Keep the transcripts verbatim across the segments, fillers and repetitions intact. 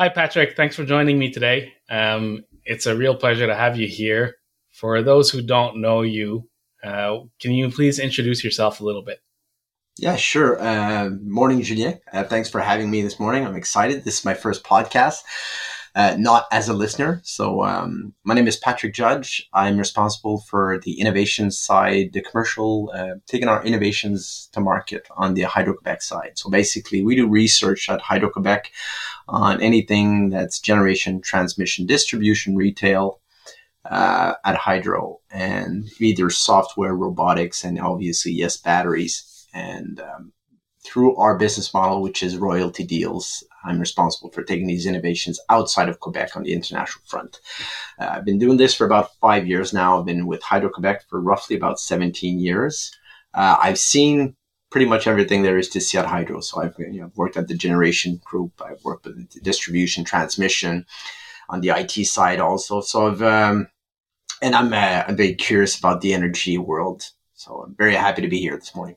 Hi, Patrick. Thanks for joining me today. Um, it's a real pleasure to have you here. For those who don't know you, uh, can you please introduce yourself a little bit? Yeah, sure. Uh, morning, Julien. Uh, thanks for having me this morning. I'm excited. This is my first podcast, uh, not as a listener. So um, my name is Patrick Judge. I'm responsible for the innovation side, the commercial, uh, taking our innovations to market on the Hydro-Quebec side. So basically, we do research at Hydro-Quebec on anything that's generation, transmission, distribution, retail uh, at Hydro, and either software, robotics, and obviously, yes, batteries. And um, through our business model, which is royalty deals, I'm responsible for taking these innovations outside of Quebec on the international front. Uh, I've been doing this for about five years now. I've been with Hydro-Quebec for roughly about seventeen years. Uh, I've seen pretty much everything there is to see at Hydro. So I've, you know, I've worked at the generation group. I've worked with the distribution, transmission, on the I T side also. So I've, um, and I'm, uh, I'm very curious about the energy world. So I'm very happy to be here this morning.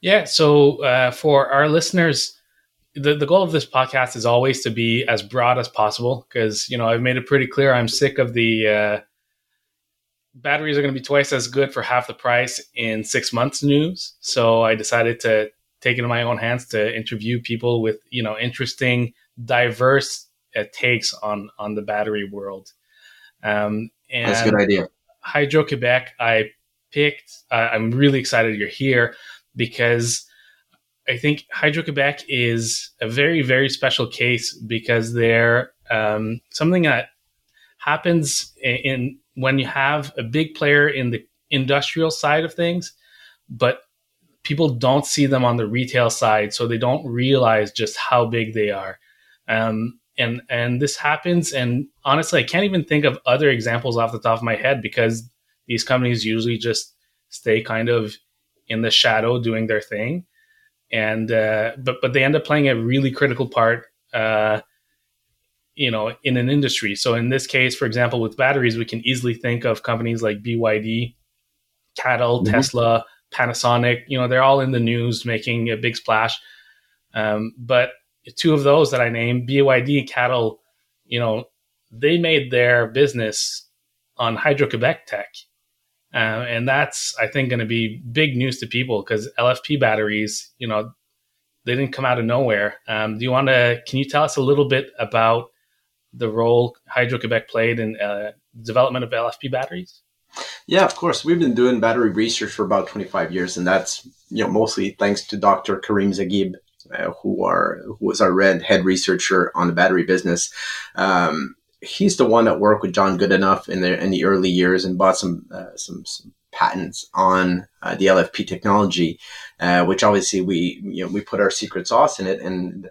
Yeah, so uh, for our listeners, the, the goal of this podcast is always to be as broad as possible because, you know, I've made it pretty clear I'm sick of the uh, batteries are going to be twice as good for half the price in six months news. So I decided to take it in my own hands to interview people with, you know, interesting, diverse uh, takes on, on the battery world. Um, and That's a good idea. Hydro-Quebec, I picked, uh, I'm really excited you're here, because I think Hydro-Quebec is a very, very special case because they're um, something that happens in, in when you have a big player in the industrial side of things, but people don't see them on the retail side, so they don't realize just how big they are. Um, and and this happens, and honestly, I can't even think of other examples off the top of my head because these companies usually just stay kind of in the shadow doing their thing. And, uh, but, but they end up playing a really critical part, uh, you know, in an industry. So in this case, for example, with batteries, we can easily think of companies like B Y D, C A T L, mm-hmm. Tesla, Panasonic, you know, they're all in the news making a big splash. Um, but two of those that I named, B Y D and C A T L, you know, they made their business on Hydro-Quebec tech. Uh, and that's, I think, going to be big news to people because L F P batteries, you know, they didn't come out of nowhere. Um, do you want to, can you tell us a little bit about the role Hydro-Quebec played in uh, development of L F P batteries? Yeah, of course. We've been doing battery research for about twenty-five years, and that's, you know, mostly thanks to Doctor Karim Zaghib, uh, who are, who is our red head researcher on the battery business. Um, He's the one that worked with John Goodenough in the in the early years and bought some uh, some, some patents on uh, the L F P technology, uh, which obviously we you know we put our secret sauce in it, and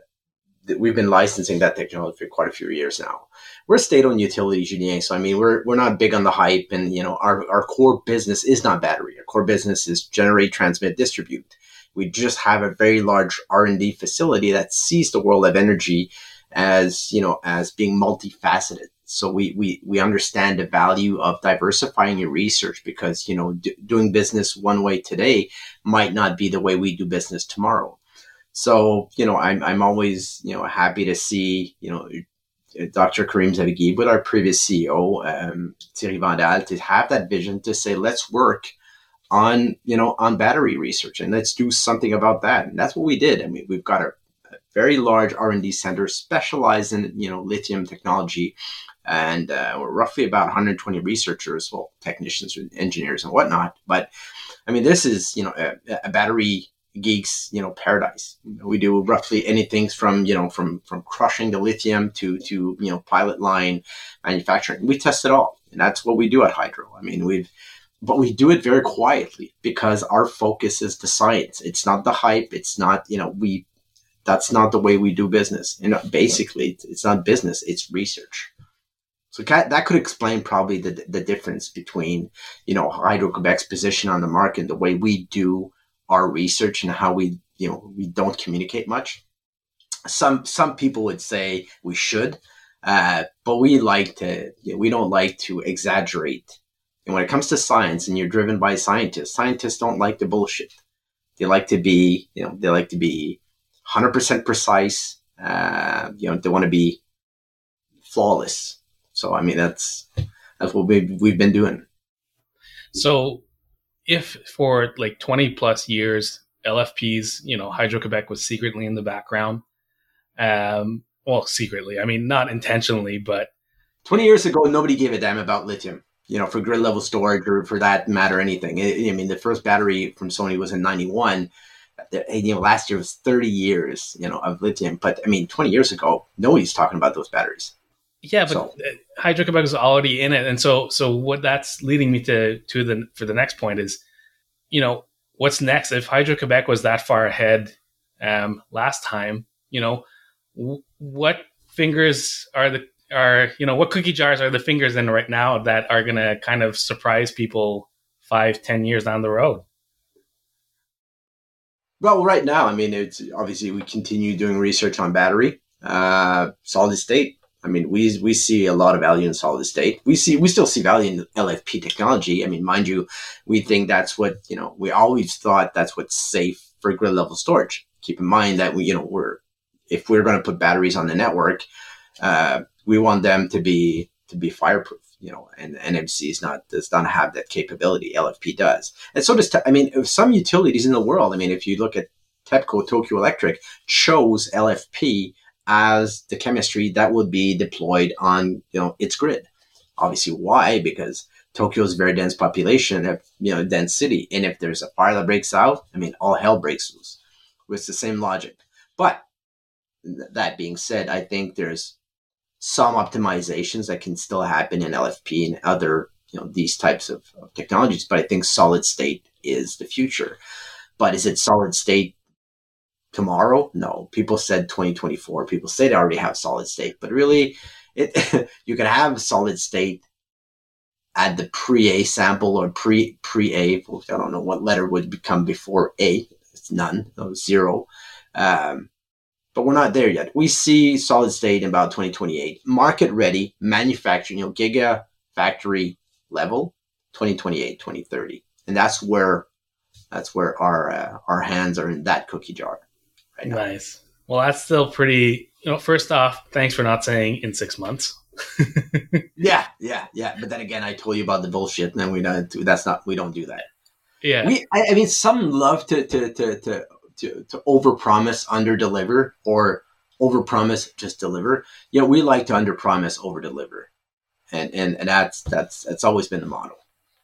th- we've been licensing that technology for quite a few years now. We're a state-owned utility, Julien, so I mean we're we're not big on the hype, and you know our our core business is not battery. Our core business is generate, transmit, distribute. We just have a very large R and D facility that sees the world of energy as, you know, as being multifaceted. So we, we, we understand the value of diversifying your research because, you know, do, doing business one way today might not be the way we do business tomorrow. So, you know, I'm, I'm always, you know, happy to see, you know, Doctor Karim Zaghib with our previous C E O, um, Thierry Vandal, to have that vision to say, let's work on, you know, on battery research and let's do something about that. And that's what we did. I mean, we've got our very large R and D center specialized in, you know, lithium technology, and uh, we're roughly about one hundred twenty researchers, well, technicians, engineers, and whatnot. But I mean, this is, you know, a, a battery geeks, you know, paradise. We do roughly anything from, you know, from from crushing the lithium to to you know pilot line manufacturing. We test it all, and that's what we do at Hydro. I mean, we've. But we do it very quietly because our focus is the science. It's not the hype. It's not, you know, we. That's not the way we do business. And basically, it's not business, it's research. So that could explain probably the the difference between, you know, Hydro-Quebec's position on the market, the way we do our research and how we, you know, we don't communicate much. Some some people would say we should, uh, but we like to, you know, we don't like to exaggerate. And when it comes to science and you're driven by scientists, scientists don't like the bullshit. They like to be, you know, they like to be one hundred percent precise. Uh, you know, they want to be flawless. So, I mean, that's that's what we've, we've been doing. So if for like twenty plus years, L F Ps, you know, Hydro-Quebec was secretly in the background. Um, well, secretly, I mean, not intentionally, but. twenty years ago, nobody gave a damn about lithium, you know, for grid level storage or for that matter, anything. I, I mean, the first battery from Sony was in ninety-one. You know, last year was thirty years, you know, of lithium. But I mean, twenty years ago, nobody's talking about those batteries. Yeah, but so. Hydro-Quebec is already in it. And so so what that's leading me to to the for the next point is, you know, what's next? If Hydro-Quebec was that far ahead um, last time, you know, w- what fingers are the, are you know, what cookie jars are the fingers in right now that are going to kind of surprise people five, ten years down the road? Well, right now, I mean, it's obviously we continue doing research on battery, uh, solid state. I mean, we we see a lot of value in solid state. We see we still see value in L F P technology. I mean, mind you, we think that's what, you know, we always thought that's what's safe for grid level storage. Keep in mind that we, you know, we're, if we're going to put batteries on the network, uh, we want them to be to be fireproof, you know, and N M C is not, does not have that capability. L F P does. And so does, te- I mean, some utilities in the world, I mean, if you look at TEPCO, Tokyo Electric, chose L F P as the chemistry that would be deployed on, you know, its grid. Obviously, why? Because Tokyo is a very dense population, you know, dense city. And if there's a fire that breaks out, I mean, all hell breaks loose. It's the same logic. But th- that being said, I think there's some optimizations that can still happen in L F P and other, you know, these types of, of technologies. But I think solid state is the future. But is it solid state tomorrow? No. People said twenty twenty-four. People say they already have solid state, but really, it you can have solid state at the pre-A sample or pre pre A. I don't know what letter would become before A. It's none. No, zero. Um, but we're not there yet. We see solid state in about twenty twenty-eight. Market ready manufacturing, you know, giga factory level, twenty twenty-eight, twenty thirty, and that's where that's where our uh, our hands are in that cookie jar. Nice. Well, that's still pretty, you know, first off, thanks for not saying in six months. yeah, yeah, yeah. But then again, I told you about the bullshit and then we don't do, that's not, we don't do that. Yeah. We, I, I mean, some love to, to, to, to, to, to overpromise, underdeliver, or overpromise, just deliver. Yeah. You know, we like to underpromise, overdeliver. And, and, and that's, that's, that's always been the model.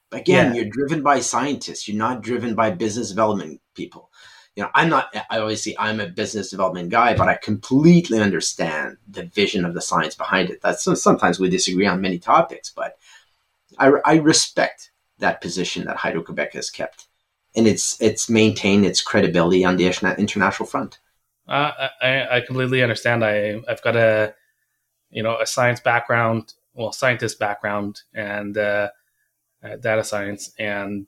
But again, yeah. You're driven by scientists. You're not driven by business development people. You know, I'm not, I obviously I'm a business development guy, but I completely understand the vision of the science behind it. That's, sometimes we disagree on many topics, but I, I respect that position that Hydro-Quebec has kept, and it's it's maintained its credibility on the international front. Uh, I, I completely understand. I, I've got a, you know, a science background, well, scientist background and uh, uh, data science, and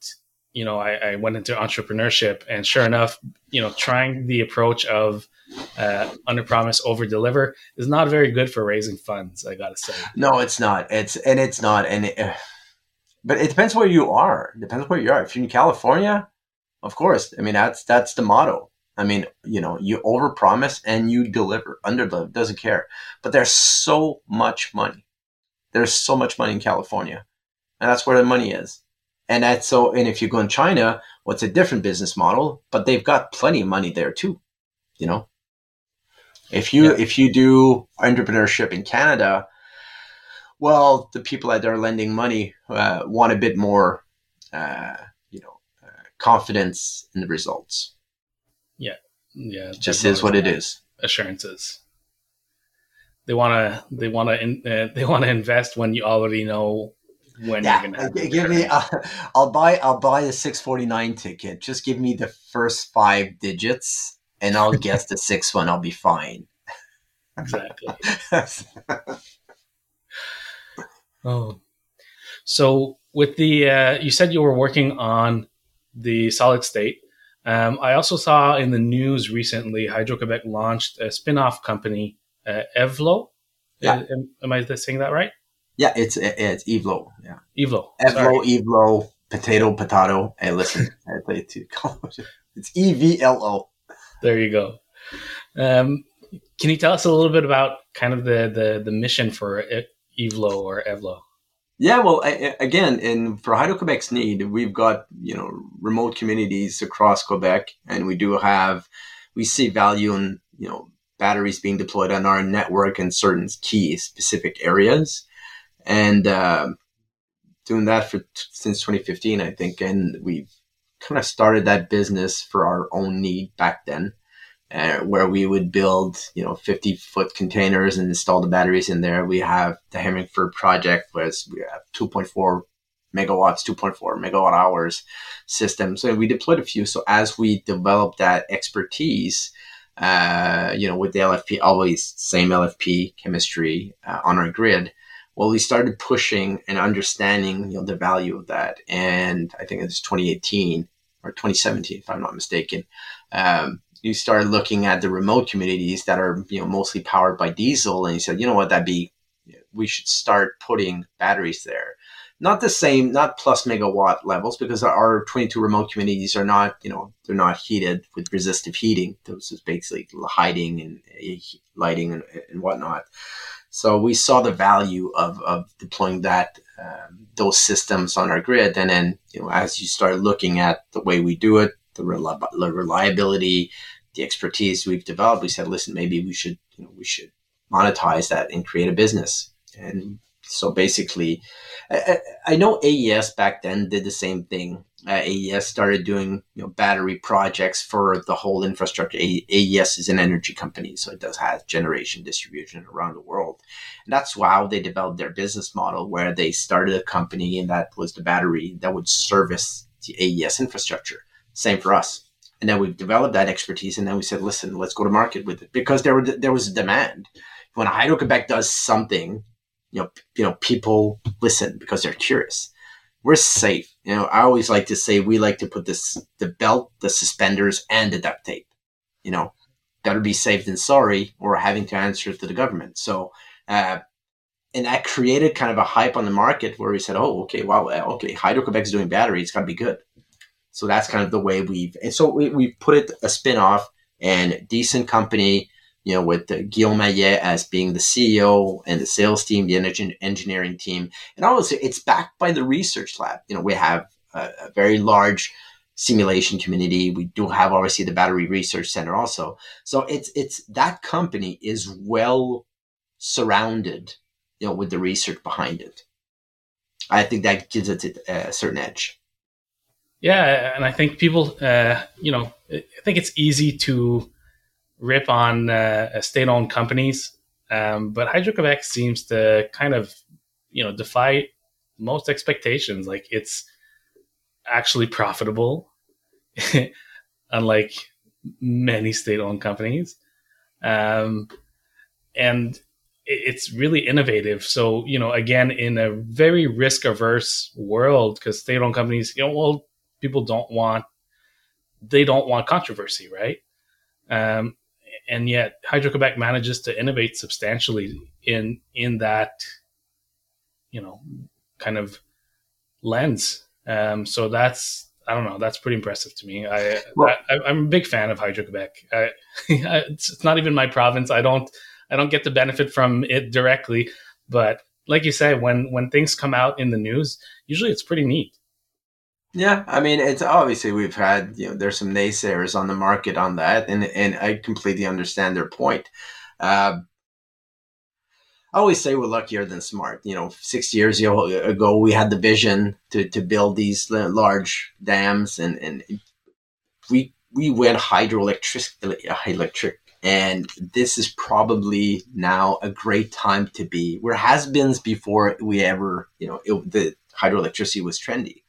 you know, I, I went into entrepreneurship, and sure enough, you know, trying the approach of uh, underpromise, overdeliver is not very good for raising funds. I gotta say, no, it's not. It's and it's not. And it, uh, but it depends where you are. It depends where you are. If you're in California, of course. I mean, that's that's the motto. I mean, you know, you overpromise and you deliver. Underdeliver, doesn't care. But there's so much money. There's so much money in California, and that's where the money is. And that's so, and if you go in China, what's well, a different business model, but they've got plenty of money there too. You know, if you, yeah. if you do entrepreneurship in Canada, well, the people that are lending money uh, want a bit more, uh, you know, uh, confidence in the results. Yeah. Yeah. It just is what it is. Assurances. They want to, they want to, uh, they want to invest when you already know when yeah, you're gonna give return. me uh, I'll buy I'll buy the six forty-nine ticket. Just give me the first five digits and I'll guess the sixth one. I'll be fine. Exactly. oh. So with the uh, you said you were working on the solid state. Um, I also saw in the news recently Hydro-Quebec launched a spin-off company, uh, Evlo. Yeah. Am, am I saying that right? Yeah, it's it's Evlo. Yeah, Evlo. Evlo, Evlo, potato, potato. Hey, listen, I play it too. It's E V L O. There you go. Um, Can you tell us a little bit about kind of the the, the mission for Evlo or Evlo? Yeah, well, I, again, in for Hydro-Quebec's need, we've got, you know, remote communities across Quebec, and we do have, we see value in, you know, batteries being deployed on our network in certain key specific areas, and uh, doing that for since twenty fifteen, I think, and we've kind of started that business for our own need back then, uh, where we would build, you know, fifty-foot containers and install the batteries in there. We have the Hemingford project, where we have two point four megawatts, two point four megawatt hours system. So we deployed a few. So as we develop that expertise, uh, you know, with the L F P, always same L F P chemistry uh, on our grid, well, we started pushing and understanding, you know, the value of that. And I think it's twenty eighteen or twenty seventeen, if I'm not mistaken. Um, you started looking at the remote communities that are, you know, mostly powered by diesel. And you said, you know what, that'd be, we should start putting batteries there. Not the same, not plus megawatt levels, because our twenty-two remote communities are not, you know, they're not heated with resistive heating. This is basically hiding and lighting and, and whatnot. So we saw the value of, of deploying that, um, those systems on our grid. And then, you know, as you start looking at the way we do it, the reliability, the expertise we've developed, we said, listen, maybe we should, you know, we should monetize that and create a business. And so basically, I, I know A E S back then did the same thing. Uh, A E S started doing, you know, battery projects for the whole infrastructure. A- AES is an energy company, so it does have generation distribution around the world. And that's how they developed their business model, where they started a company, and that was the battery that would service the A E S infrastructure. Same for us. And then we've developed that expertise, and then we said, listen, let's go to market with it, because there were, there was a demand. When Hydro-Quebec does something, you know, you know, people listen because they're curious. We're safe. You know, I always like to say we like to put this, the belt, the suspenders, and the duct tape. You know, better be safe than sorry, or having to answer to the government. So, uh, and that created kind of a hype on the market where we said, oh, okay, wow, okay, Hydro-Quebec's doing battery, it's got to be good. So that's kind of the way we've, and so we, we put it a spinoff, and decent company, you know, with uh, Guillaume Maillet as being the C E O, and the sales team, the energy engineering team. And also it's backed by the research lab. You know, we have a, a very large simulation community. We do have obviously the Battery Research Center also. So it's, it's that company is well surrounded, you know, with the research behind it. I think that gives it a, a certain edge. Yeah. And I think people, uh, you know, I think it's easy to rip on uh, state-owned companies, um, but Hydro-Quebec seems to kind of, you know, defy most expectations. Like, it's actually profitable, unlike many state-owned companies, um, and it's really innovative. So, you know, again, in a very risk-averse world, because state-owned companies, you know, well, people don't want, they don't want controversy, right? Um, And yet Hydro-Quebec manages to innovate substantially in in that, you know, kind of lens. Um, so that's, I don't know, that's pretty impressive to me. I, well, I I'm a big fan of Hydro-Quebec. I, it's not even my province. I don't I don't get to benefit from it directly, but like you say, when when things come out in the news, usually it's pretty neat. Yeah, I mean, it's obviously we've had, you know, there's some naysayers on the market on that, and and I completely understand their point. Uh, I always say we're luckier than smart. You know, six years ago, we had the vision to, to build these large dams, and, and we we went hydroelectric, electric, and this is probably now a great time to be. Where has-beens before we ever, you know, it, the hydroelectricity was trendy.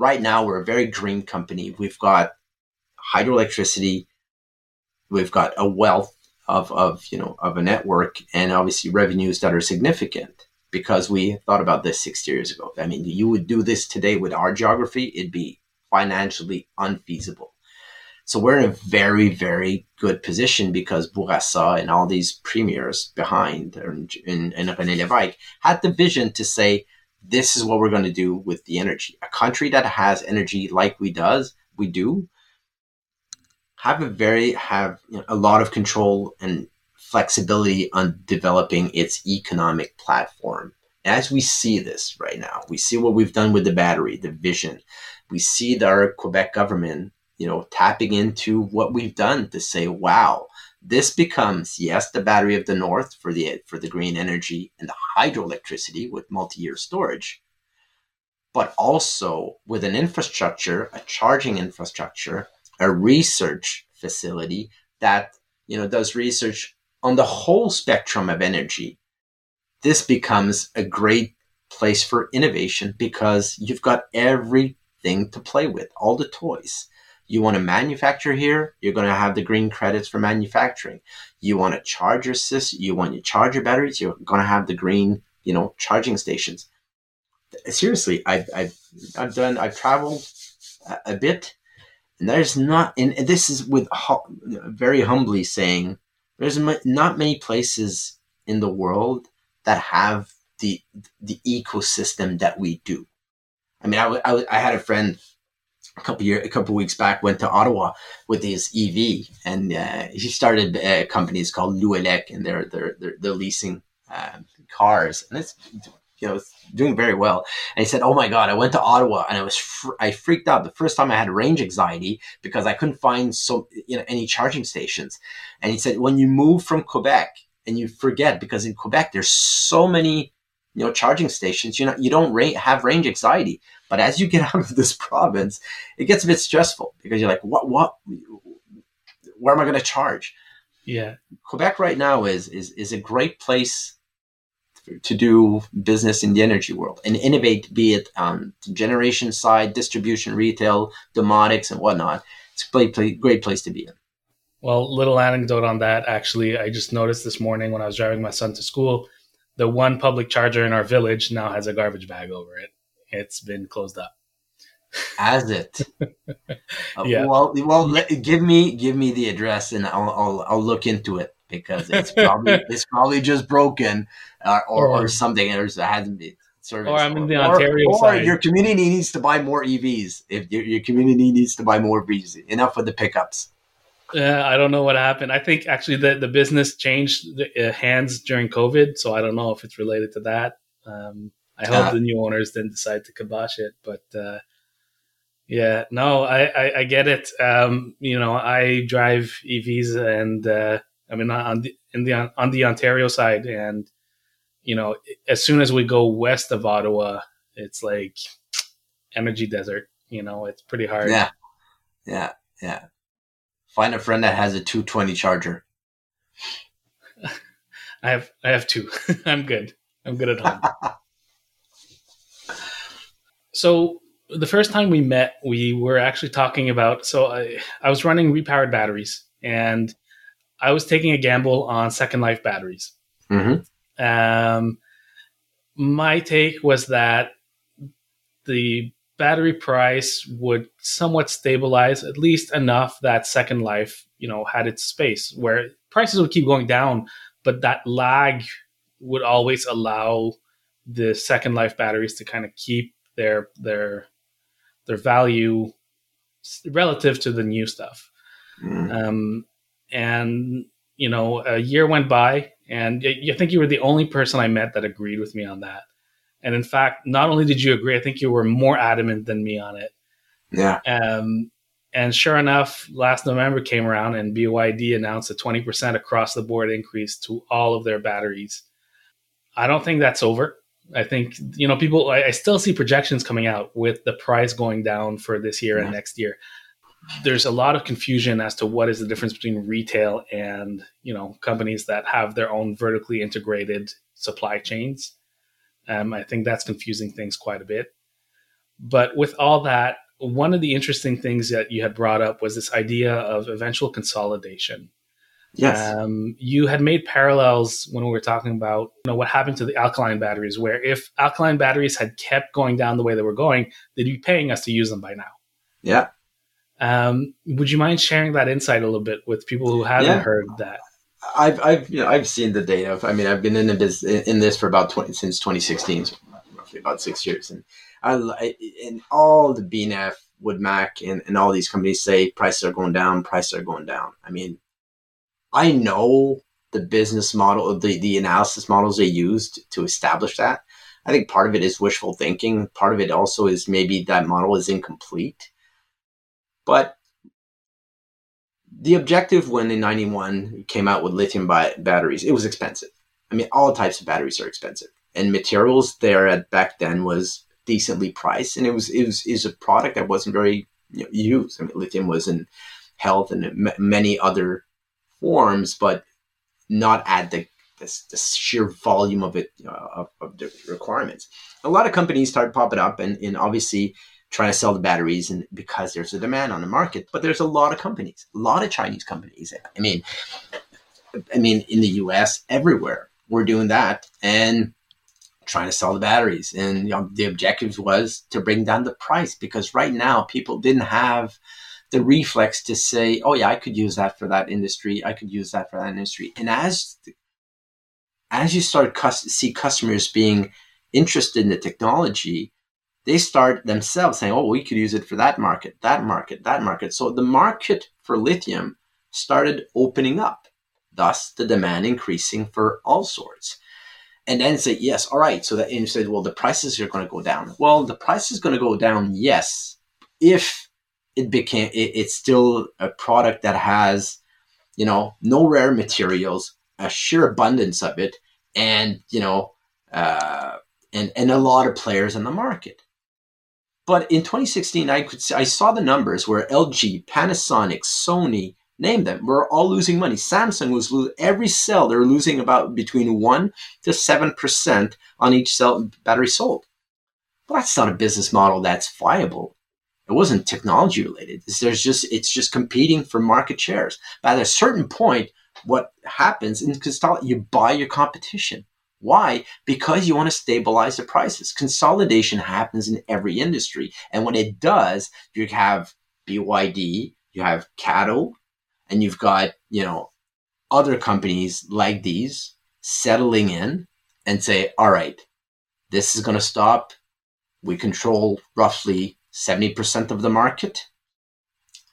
Right now, we're a very green company. We've got hydroelectricity. We've got a wealth of, of, you know, of a network, and obviously revenues that are significant because we thought about this six years ago. I mean, you would do this today with our geography, it'd be financially unfeasible. So we're in a very, very good position because Bourassa and all these premiers behind and, and, and René Lévesque had the vision to say, this is what we're going to do with the energy. A country that has energy like we does, we do, have a very, have you know, a lot of control and flexibility on developing its economic platform. As we see this right now, we see what we've done with the battery, the vision. We see that our Quebec government, you know, tapping into what we've done to say, wow, this becomes, yes, the battery of the North for the for the green energy and the hydroelectricity with multi-year storage, but also with an infrastructure, a charging infrastructure, a research facility that, you know, does research on the whole spectrum of energy. This becomes a great place for innovation because you've got everything to play with, all the toys. You want to manufacture here, you're going to have the green credits for manufacturing. You want to charge your system, you want to charge your batteries, you're going to have the green, you know, charging stations. Seriously, I've I've I've done I've traveled a bit, and there's not, and this is with very humbly saying, there's not many places in the world that have the the ecosystem that we do. I mean, I I, I had a friend. A couple year, a couple weeks back, went to Ottawa with his E V, and uh, he started a company. It's called NuElec, and they're they're they're, they're leasing uh, cars, and it's you know it's doing very well. And he said, "Oh my God, I went to Ottawa, and I was fr- I freaked out the first time. I had range anxiety because I couldn't find so you know any charging stations." And he said, "When you move from Quebec, and you forget because in Quebec there's so many you know charging stations, you know you don't ra- have range anxiety." But as you get out of this province, it gets a bit stressful because you're like, what, what, where am I going to charge? Yeah. Quebec right now is, is, is a great place to do business in the energy world and innovate, be it um, generation side, distribution, retail, domotics and whatnot. It's a great, play, great place to be in. Well, little anecdote on that. Actually, I just noticed this morning when I was driving my son to school, the one public charger in our village now has a garbage bag over it. It's been closed up. Has it? uh, yeah. Well, well, let, give me give me the address, and I'll I'll, I'll look into it because it's probably it's probably just broken uh, or, or or something. There's it hasn't been serviced. Or I'm in the or, Ontario or, side. Or your community needs to buy more E Vs. If your, your community needs to buy more E Vs, enough with the pickups. Yeah, uh, I don't know what happened. I think actually the the business changed the, uh, hands during COVID, so I don't know if it's related to that. Um, I hope uh, the new owners didn't decide to kibosh it, but uh, yeah, no, I, I, I get it. Um, you know, I drive E Vs, and uh, I mean on the in the on the Ontario side, and you know, as soon as we go west of Ottawa, it's like energy desert. You know, it's pretty hard. Yeah, yeah, yeah. Find a friend that has a two twenty charger. I have I have two. I'm good. I'm good at home. So the first time we met, we were actually talking about, so I, I was running repowered batteries, and I was taking a gamble on Second Life batteries. Mm-hmm. Um, my take was that the battery price would somewhat stabilize, at least enough that Second Life, you know, had its space where prices would keep going down, but that lag would always allow the Second Life batteries to kind of keep their their their value relative to the new stuff. Mm. Um, and, you know, a year went by, and I think you were the only person I met that agreed with me on that. And in fact, not only did you agree, I think you were more adamant than me on it. Yeah. Um, and sure enough, last November came around and B Y D announced a twenty percent across the board increase to all of their batteries. I don't think that's over. I think, you know, people, I, I still see projections coming out with the price going down for this year yeah. and next year. There's a lot of confusion as to what is the difference between retail and, you know, companies that have their own vertically integrated supply chains. Um, I think that's confusing things quite a bit. But with all that, one of the interesting things that you had brought up was this idea of eventual consolidation. Yes. Um, you had made parallels when we were talking about you know, what happened to the alkaline batteries, where if alkaline batteries had kept going down the way they were going, they'd be paying us to use them by now. Yeah. Um, would you mind sharing that insight a little bit with people who haven't yeah. heard that? I've I've you know I've seen the data. I mean, I've been in the business in this for about twenty since twenty sixteen, so roughly about six years, and I, I and all the B N F, Woodmac, and and all these companies say prices are going down, prices are going down. I mean. I know the business model, the, the analysis models they used to establish that. I think part of it is wishful thinking. Part of it also is maybe that model is incomplete. But the objective when in ninety-one came out with lithium batteries, it was expensive. I mean, all types of batteries are expensive. And materials there at back then was decently priced. And it was it was, it was a product that wasn't very you know, used. I mean, lithium was in health and m- many other forms, but not at the, the, the sheer volume of it, uh, of, of the requirements. A lot of companies started popping up and, and obviously trying to sell the batteries and because there's a demand on the market, but there's a lot of companies, a lot of Chinese companies. I mean, I mean, in the U S, everywhere we're doing that and trying to sell the batteries. And you know, the objective was to bring down the price because right now people didn't have the reflex to say, oh yeah, I could use that for that industry. I could use that for that industry. And as, as you start to cus- see customers being interested in the technology, they start themselves saying, oh, we could use it for that market, that market, that market. So the market for lithium started opening up, thus the demand increasing for all sorts. And then say, yes, all right. So that, and you said, well, the prices are going to go down. Well, the price is going to go down, yes, if it became, it, it's still a product that has, you know, no rare materials, a sheer abundance of it, and, you know, uh, and, and a lot of players in the market. But in twenty sixteen, I could I saw the numbers where L G, Panasonic, Sony, name them, were all losing money. Samsung was losing every cell; they were losing about between one to seven percent on each cell battery sold. But that's not a business model that's viable. It wasn't technology related. It's, there's just it's just competing for market shares. But at a certain point, what happens in consol- you buy your competition. Why? Because you want to stabilize the prices. Consolidation happens in every industry. And when it does, you have B Y D, you have C A T L, and you've got, you know, other companies like these settling in and say, all right, this is going to stop. We control roughly seventy percent of the market.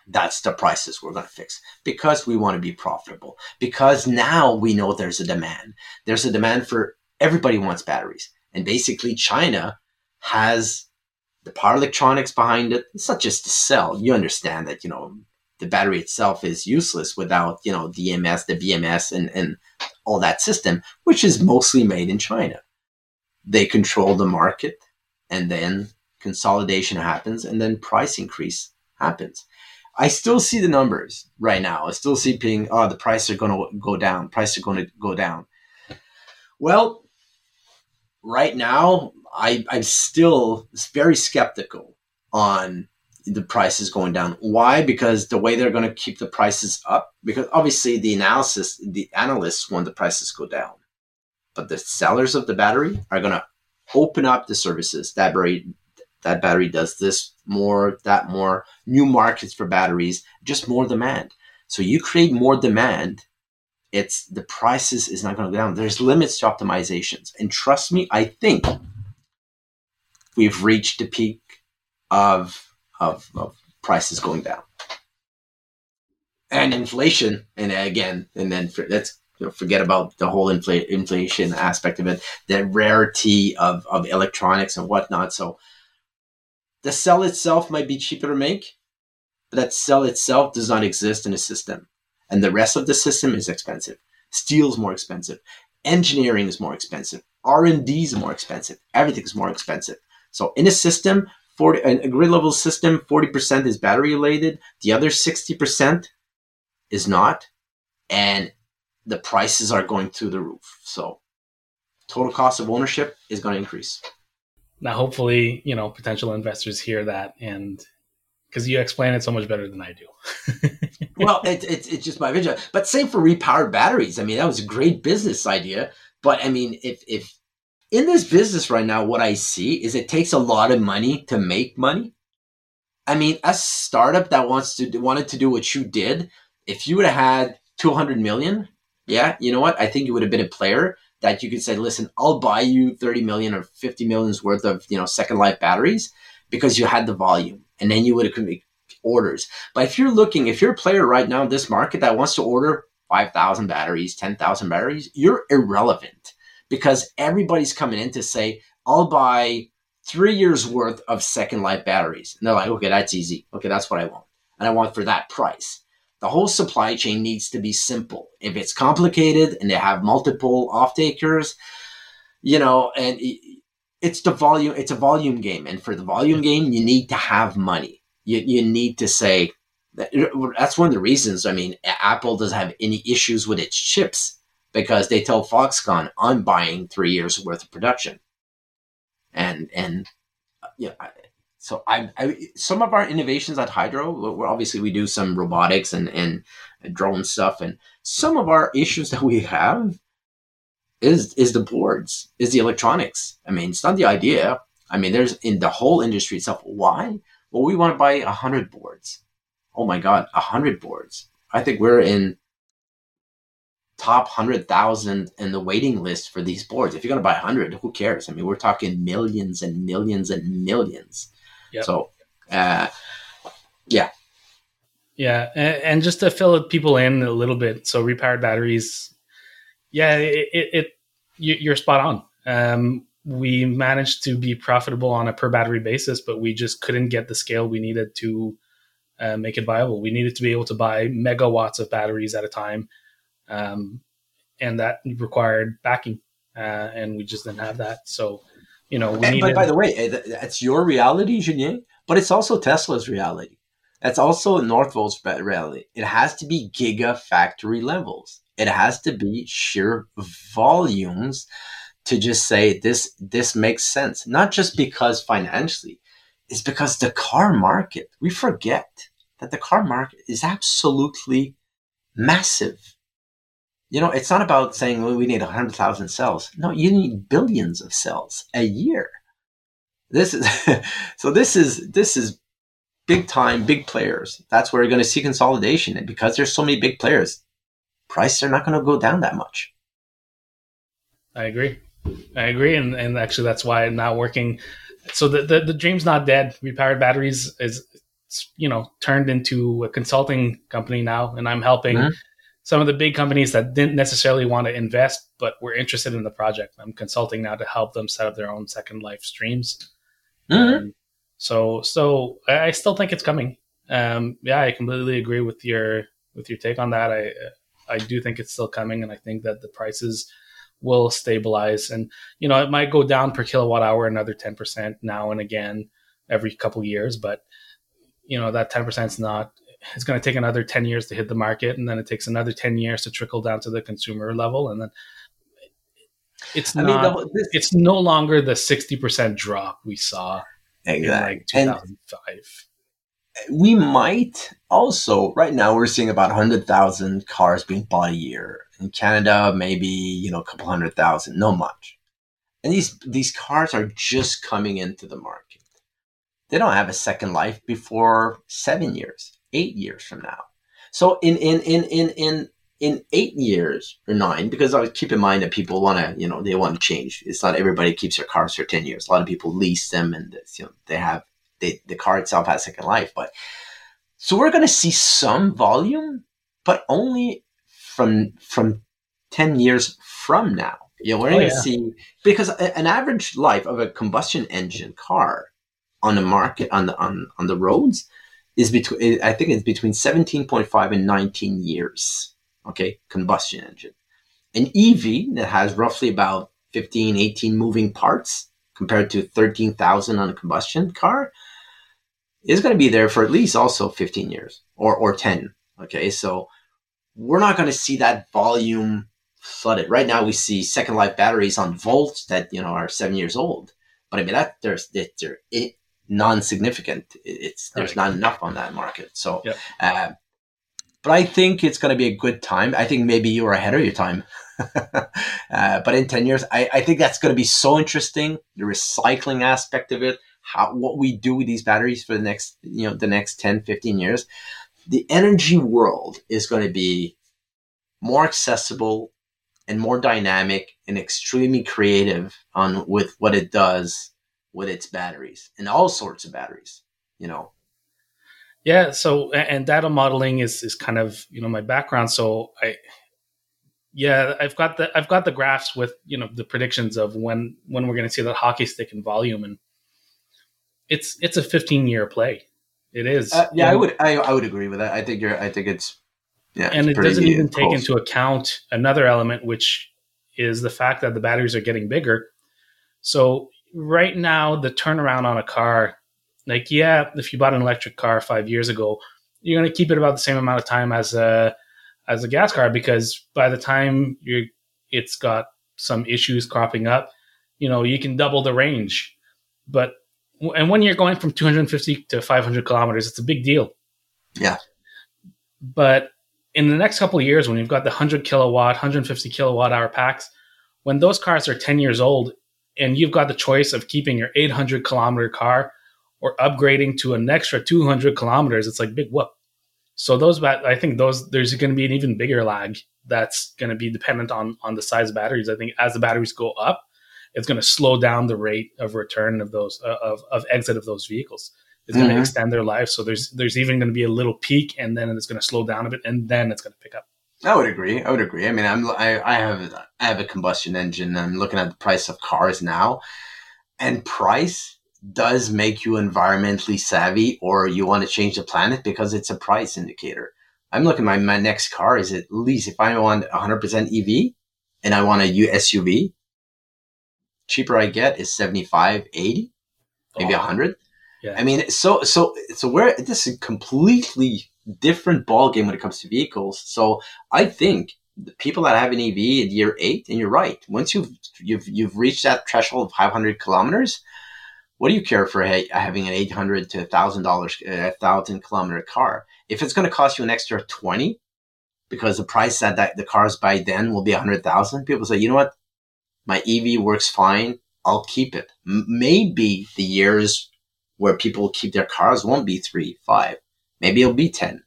That's the prices we're going to fix because we want to be profitable, because now we know there's a demand. There's a demand for everybody wants batteries. And basically China has the power electronics behind it. It's not just the cell. You understand that, you know, the battery itself is useless without, you know, the E M S, the B M S and, and all that system, which is mostly made in China. They control the market and then consolidation happens and then price increase happens. I still see the numbers right now. I still see being, oh, the prices are going to go down. Prices are going to go down. Well, right now, I, I'm still very skeptical on the prices going down. Why? Because the way they're going to keep the prices up, because obviously the analysis, the analysts want the prices go down, but the sellers of the battery are going to open up the services that very That battery does this more, that more, new markets for batteries, just more demand. So you create more demand, it's the prices is not going to go down. There's limits to optimizations. And trust me, I think we've reached the peak of, of, of prices going down. And inflation, and again, and then for, that's forget about the whole infl- inflation aspect of it, the rarity of, of electronics and whatnot. So the cell itself might be cheaper to make, but that cell itself does not exist in a system. And the rest of the system is expensive. Steel is more expensive. Engineering is more expensive. R and D is more expensive. Everything is more expensive. So in a system, forty a grid level system, forty percent is battery related. The other sixty percent is not. And the prices are going through the roof. So total cost of ownership is going to increase. Now, hopefully, you know, potential investors hear that, and because you explain it so much better than I do. Well, it, it, it's just my vision. But same for repowered batteries. I mean, that was a great business idea. But I mean, if if in this business right now, what I see is it takes a lot of money to make money. I mean, a startup that wants to wanted to do what you did, if you would have had two hundred million, yeah, you know what? I think you would have been a player that you could say, listen, I'll buy you thirty million or fifty million's worth of, you know, second life batteries because you had the volume, and then you would have could make orders. But if you're looking, if you're a player right now in this market that wants to order five thousand batteries, ten thousand batteries, you're irrelevant because everybody's coming in to say, I'll buy three years worth of second life batteries. And they're like, okay, that's easy. Okay, that's what I want. And I want for that price. The whole supply chain needs to be simple. If it's complicated and they have multiple off-takers, you know, and it's the volume, it's a volume game. And for the volume game, you need to have money. You you need to say, that, that's one of the reasons, I mean, Apple doesn't have any issues with its chips because they tell Foxconn, I'm buying three years worth of production. And, and you know, so I, I, some of our innovations at Hydro, we're obviously we do some robotics and, and drone stuff. And some of our issues that we have is, is the boards, is the electronics. I mean, it's not the idea. I mean, there's in the whole industry itself. Why? Well, we want to buy a hundred boards. Oh my God, a hundred boards. I think we're in top hundred thousand in the waiting list for these boards. If you're going to buy a hundred, who cares? I mean, we're talking millions and millions and millions. Yep. So, uh, yeah. Yeah. And, and just to fill people in a little bit. So repowered batteries. Yeah, it, it, it you're spot on. Um, we managed to be profitable on a per battery basis, but we just couldn't get the scale we needed to uh, make it viable. We needed to be able to buy megawatts of batteries at a time. Um, and that required backing. Uh, and we just didn't have that. So, You know, we and, but by the way, that's your reality, Julien, but it's also Tesla's reality. That's also Northvolt's reality. It has to be gigafactory levels. It has to be sheer volumes to just say this, this makes sense. Not just because financially, it's because the car market, we forget that the car market is absolutely massive. You know, it's not about saying, well, we need one hundred thousand cells. No, you need billions of cells a year. This is so this is this is big time, big players. That's where you're going to see consolidation. And because there's so many big players, prices are not going to go down that much. I agree. I agree. And and actually, that's why I'm not working. So the, the, the dream's not dead. Repowered Batteries is, you know, turned into a consulting company now, and I'm helping mm-hmm. some of the big companies that didn't necessarily want to invest, but were interested in the project. I'm consulting now to help them set up their own second life streams. Mm-hmm. Um, so, so I still think it's coming. Um, yeah, I completely agree with your with your take on that. I I do think it's still coming, and I think that the prices will stabilize. And you know, it might go down per kilowatt hour another ten percent now and again every couple of years, but you know that ten percent is not. It's going to take another ten years to hit the market, and then it takes another ten years to trickle down to the consumer level. And then it's I not, mean, the, this, it's no longer the sixty percent drop we saw exactly. in like two thousand five. And we might also, right now we're seeing about one hundred thousand cars being bought a year. In Canada, maybe, you know, a couple hundred thousand, not much. And these, these cars are just coming into the market. They don't have a second life before seven years. Eight years from now. So in in in in in in eight years or nine, because I keep in mind that people want to, you know, they want to change. It's not everybody keeps their cars for ten years. A lot of people lease them, and you know they have they, the car itself has second life. But so we're going to see some volume, but only from from ten years from now. You know, we're oh, going to yeah. see because a, an average life of a combustion engine car on the market on the on, on the roads. Is between I think it's between seventeen point five and nineteen years. Okay, combustion engine. An E V that has roughly about fifteen, eighteen moving parts compared to thirteen thousand on a combustion car is going to be there for at least also fifteen years or or ten. Okay, so we're not going to see that volume flooded. Right now we see second life batteries on Volt that you know are seven years old, but I mean that there's that there it. non-significant. It's there's right. not enough on that market. So, yep. uh, but I think it's going to be a good time. I think maybe you are ahead of your time. uh, but in ten years, I, I think that's going to be so interesting. The recycling aspect of it, how what we do with these batteries for the next, you know, the next ten, fifteen years. The energy world is going to be more accessible and more dynamic and extremely creative on with what it does. With its batteries and all sorts of batteries, you know? Yeah. So, and data modeling is, is kind of, you know, my background. So I, Yeah, I've got the I've got the graphs with, you know, the predictions of when, when we're going to see that hockey stick in volume, and it's it's a fifteen year play. It is. Uh, yeah, and, I would I, I would agree with that. I think you're I think it's yeah. And it's it doesn't even take into account another element, which is the fact that the batteries are getting bigger. So right now, the turnaround on a car, like yeah, if you bought an electric car five years ago, you're going to keep it about the same amount of time as a as a gas car, because by the time you it's got some issues cropping up, you know, you can double the range. But and when you're going from two hundred fifty to five hundred kilometers, it's a big deal. Yeah. But in the next couple of years, when you've got the one hundred kilowatt, one hundred fifty kilowatt hour packs, when those cars are ten years old and you've got the choice of keeping your eight hundred kilometer car or upgrading to an extra two hundred kilometers, it's like big whoop. So those, I think those, there's going to be an even bigger lag that's going to be dependent on on the size of batteries. I think as the batteries go up, it's going to slow down the rate of return of those of of exit of those vehicles. It's mm-hmm. going to extend their life. So there's there's even going to be a little peak, and then it's going to slow down a bit, and then it's going to pick up. I would agree. I would agree. I mean, I'm I, I have I have a combustion engine. I'm looking at the price of cars now, and price does make you environmentally savvy, or you want to change the planet, because it's a price indicator. I'm looking at my, my next car is at least, if I want one hundred percent E V and I want a U S U V, cheaper I get is seventy-five, eighty, maybe oh. one hundred. Yeah. I mean, so so so we're this is a completely different ballgame when it comes to vehicles. So I think the people that have an E V at year eight, and you're right, once you've you've you've reached that threshold of five hundred kilometers, what do you care for having an eight hundred to one thousand dollars, one thousand kilometer car? If it's going to cost you an extra twenty, because the price that, that the cars by then will be one hundred thousand, people say, you know what? My E V works fine. I'll keep it. M- maybe the years where people keep their cars won't be three, five. Maybe it'll be ten.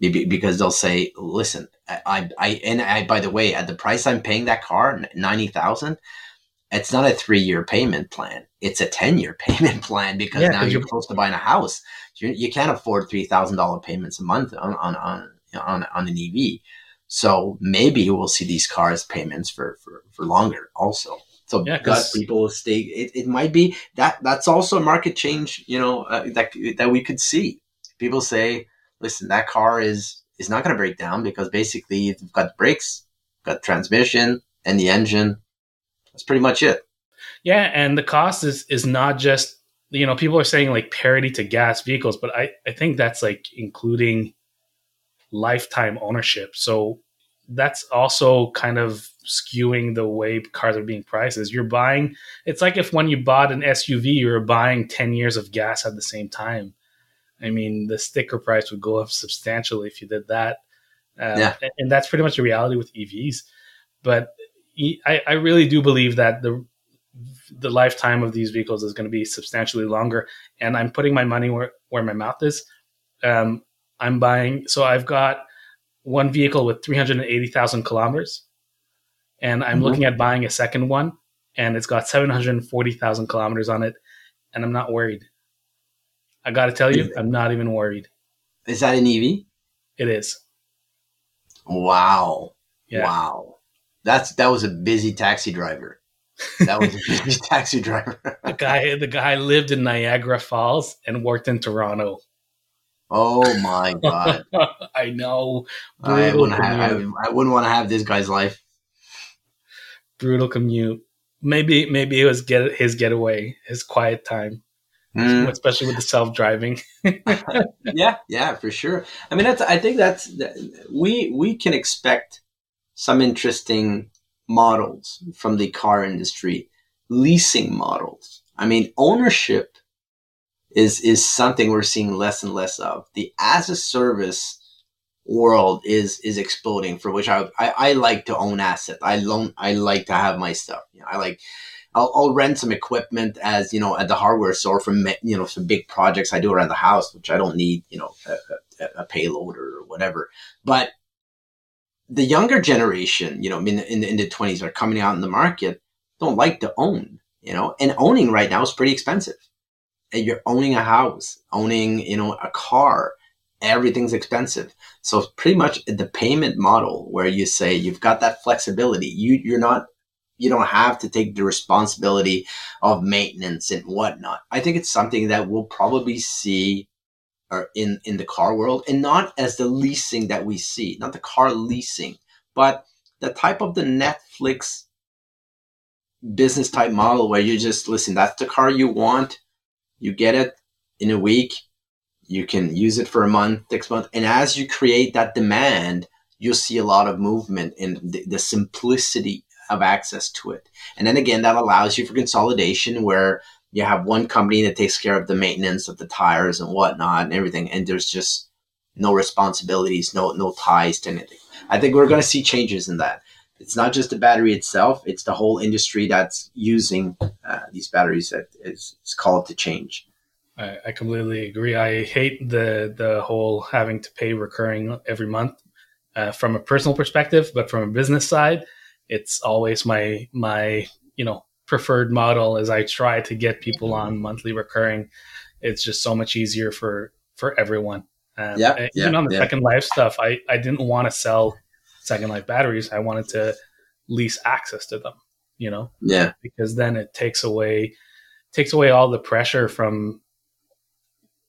Maybe because they'll say, listen, I, I, I and I, by the way, at the price I'm paying that car, ninety thousand, it's not a three-year payment plan. It's a ten-year payment plan, because yeah, now you're close to buying a house. You, you can't afford three thousand dollars payments a month on on, on on on an E V. So maybe we'll see these cars payments for, for, for longer also. So yeah, people stay. It, it might be that that's also a market change, you know, uh, that that we could see. People say, listen, that car is is not going to break down, because basically you've got brakes, got transmission, and the engine. That's pretty much it. Yeah, and the cost is is not just, you know, people are saying like parity to gas vehicles, but I, I think that's like including lifetime ownership. So that's also kind of skewing the way cars are being priced. You're buying, it's like if when you bought an S U V, you were buying ten years of gas at the same time. I mean, the sticker price would go up substantially if you did that. Uh, yeah. and, and that's pretty much the reality with E Vs. But I, I really do believe that the the lifetime of these vehicles is going to be substantially longer, and I'm putting my money where, where my mouth is. Um, I'm buying, so I've got one vehicle with three hundred eighty thousand kilometers, and I'm mm-hmm. looking at buying a second one, and it's got seven hundred forty thousand kilometers on it, and I'm not worried. I got to tell you, I'm not even worried. Is that an E V? It is. Wow. Yeah. Wow. That's that was a busy taxi driver. That was a busy taxi driver. The guy, the guy lived in Niagara Falls and worked in Toronto. Oh my God! I know. I wouldn't, have, I, I wouldn't want to have this guy's life. Brutal commute. Maybe, maybe it was get his getaway, his quiet time, mm. especially with the self-driving. yeah, yeah, for sure. I mean, that's. I think that's. We we can expect some interesting models from the car industry, leasing models. I mean, ownership is is something we're seeing less and less of. The as a service world is is exploding, for which I I, I like to own assets. I loan, I like to have my stuff. You know, I like I'll, I'll rent some equipment as you know at the hardware store for you know some big projects I do around the house, which I don't need you know a, a, a payload or whatever, but. The younger generation, you know, in in, in the twenties are coming out in the market, don't like to own, you know, and owning right now is pretty expensive. And you're owning a house, owning, you know, a car, everything's expensive. So pretty much the payment model where you say you've got that flexibility, you, you're not, you don't have to take the responsibility of maintenance and whatnot. I think it's something that we'll probably see or in, in the car world, and not as the leasing that we see, not the car leasing, but the type of the Netflix business type model where you just, listen, that's the car you want. You get it in a week. You can use it for a month, six months. And as you create that demand, you'll see a lot of movement in the, the simplicity of access to it. And then again, that allows you for consolidation where you have one company that takes care of the maintenance of the tires and whatnot and everything. And there's just no responsibilities, no, no ties to anything. I think we're going to see changes in that. It's not just the battery itself. It's the whole industry that's using uh, these batteries that is, is called to change. I, I completely agree. I hate the, the whole having to pay recurring every month uh, from a personal perspective, but from a business side, it's always my, my, you know, preferred model as I try to get people on monthly recurring. It's just so much easier for, for everyone. Um, yeah, and yeah, even on the yeah. Second Life stuff, I, I didn't want to sell Second Life batteries. I wanted to lease access to them, you know? Yeah. Because then it takes away, takes away all the pressure from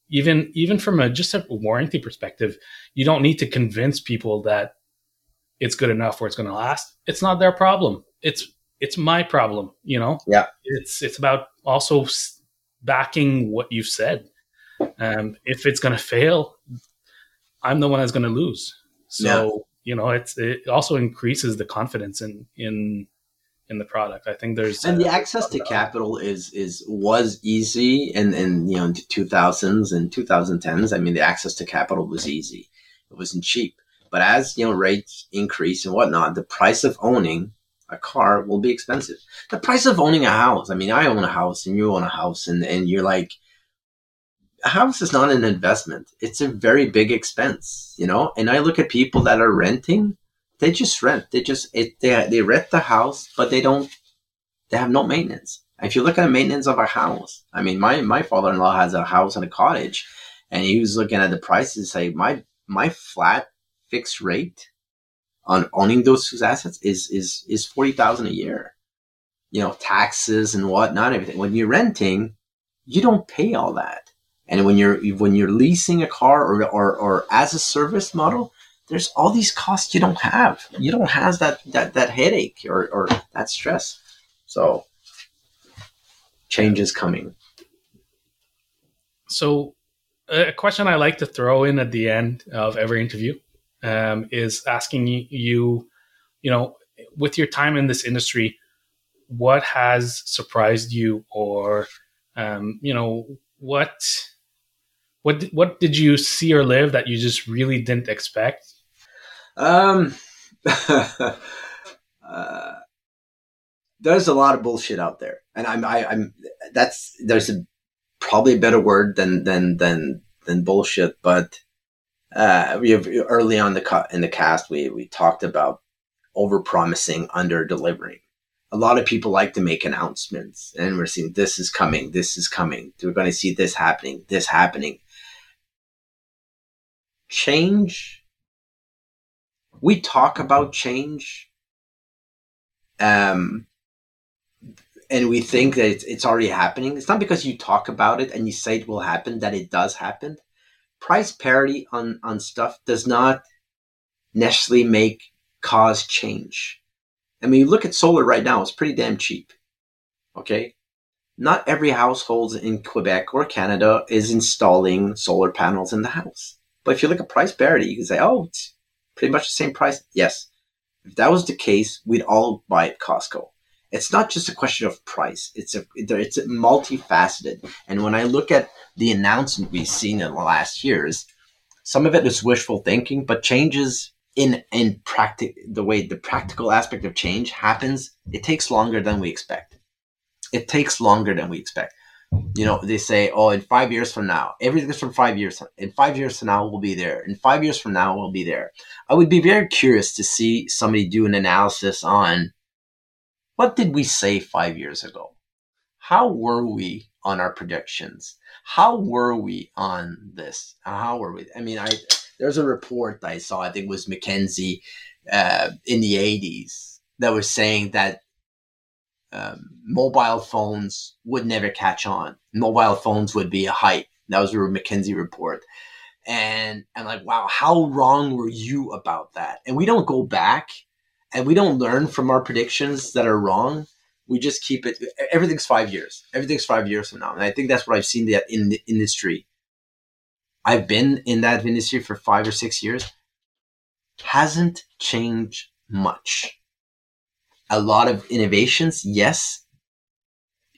even, even from a, just a warranty perspective. You don't need to convince people that it's good enough or it's going to last. It's not their problem. It's, it's my problem, you know? Yeah. It's, it's about also backing what you've said. Um, if it's going to fail, I'm the one that's going to lose. So, yeah. you know, it's, it also increases the confidence in, in, in the product. I think there's, and the uh, access to capital is, is, was easy. And, and, you know, in the two thousands and twenty tens, I mean, the access to capital was easy. It wasn't cheap, but as, you know, rates increase and whatnot, the price of owning a car will be expensive. The price of owning a house. I mean, I own a house and you own a house, and, and you're like, a house is not an investment. It's a very big expense, you know? And I look at people that are renting, they just rent. They just, it, they, they rent the house, but they don't, they have no maintenance. If you look at the maintenance of a house, I mean, my, my father-in-law has a house and a cottage, and he was looking at the prices and say, my, my flat fixed rate on owning those two assets is is is forty thousand a year, you know, taxes and whatnot, everything. When you're renting, you don't pay all that, and when you're when you're leasing a car or or, or as a service model, there's all these costs you don't have. You don't have that that, that headache or, or that stress. So, change is coming. So, a question I like to throw in at the end of every interview. Um, is asking you, you know, with your time in this industry, what has surprised you, or, um, you know, what, what, what did you see or live that you just really didn't expect? Um, uh, there's a lot of bullshit out there, and I'm, I, I'm, that's, there's a, probably a better word than, than, than, than bullshit, but. Uh, we have early on the co- in the cast, we, we talked about over-promising, under-delivering. A lot of people like to make announcements, and we're seeing this is coming, this is coming. We're going to see this happening, this happening. Change. We talk about change, um, and we think that it's, it's already happening. It's not because you talk about it and you say it will happen that it does happen. Price parity on, on stuff does not necessarily make cause change. I mean, you look at solar right now, it's pretty damn cheap. Okay? Not every household in Quebec or Canada is installing solar panels in the house. But if you look at price parity, you can say, oh, it's pretty much the same price. Yes. If that was the case, we'd all buy at Costco. It's not just a question of price. It's a, it's a multifaceted. And when I look at the announcement we've seen in the last years, some of it is wishful thinking, but changes in, in practic- the way the practical aspect of change happens, it takes longer than we expect. It takes longer than we expect. You know, they say, oh, in five years from now, everything's from five years. In five years from now, we'll be there. In five years from now, we'll be there. I would be very curious to see somebody do an analysis on, what did we say five years ago? how were we on our predictions? How were we on this? How were we? I mean, I there's a report I saw, I think it was McKinsey uh, in the eighties that was saying that um, mobile phones would never catch on. Mobile phones would be a hype. That was a McKinsey report. And I'm like, wow, how wrong were you about that? And we don't go back and we don't learn from our predictions that are wrong. We just keep it. Everything's five years. Everything's five years from now. And I think that's what I've seen that in the industry. I've been in that industry for five or six years. Hasn't changed much. A lot of innovations, yes.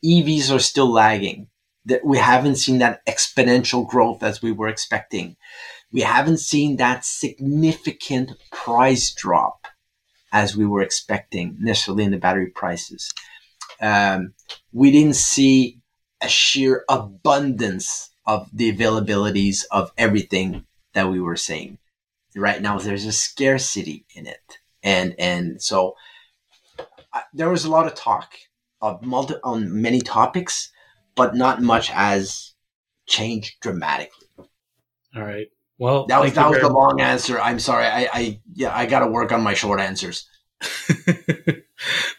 E Vs are still lagging. That we haven't seen that exponential growth as we were expecting. We haven't seen that significant price drop as we were expecting necessarily in the battery prices. Um, we didn't see a sheer abundance of the availabilities of everything that we were seeing. Right now, there's a scarcity in it. And and so uh, there was a lot of talk of multi- on many topics, but not much has changed dramatically. All right. Well, that was that was the long much. answer. I'm sorry. I, I yeah, I got to work on my short answers.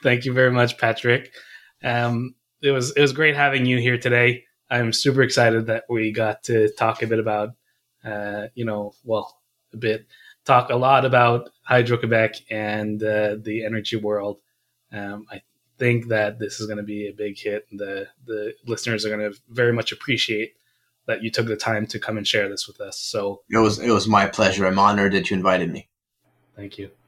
Thank you very much, Patrick. Um, it was it was great having you here today. I'm super excited that we got to talk a bit about, uh, you know, well, a bit talk a lot about Hydro-Quebec and uh, the energy world. Um, I. think that this is going to be a big hit. The the listeners are going to very much appreciate that you took the time to come and share this with us. So it was it was my pleasure. I'm honored that you invited me. Thank you.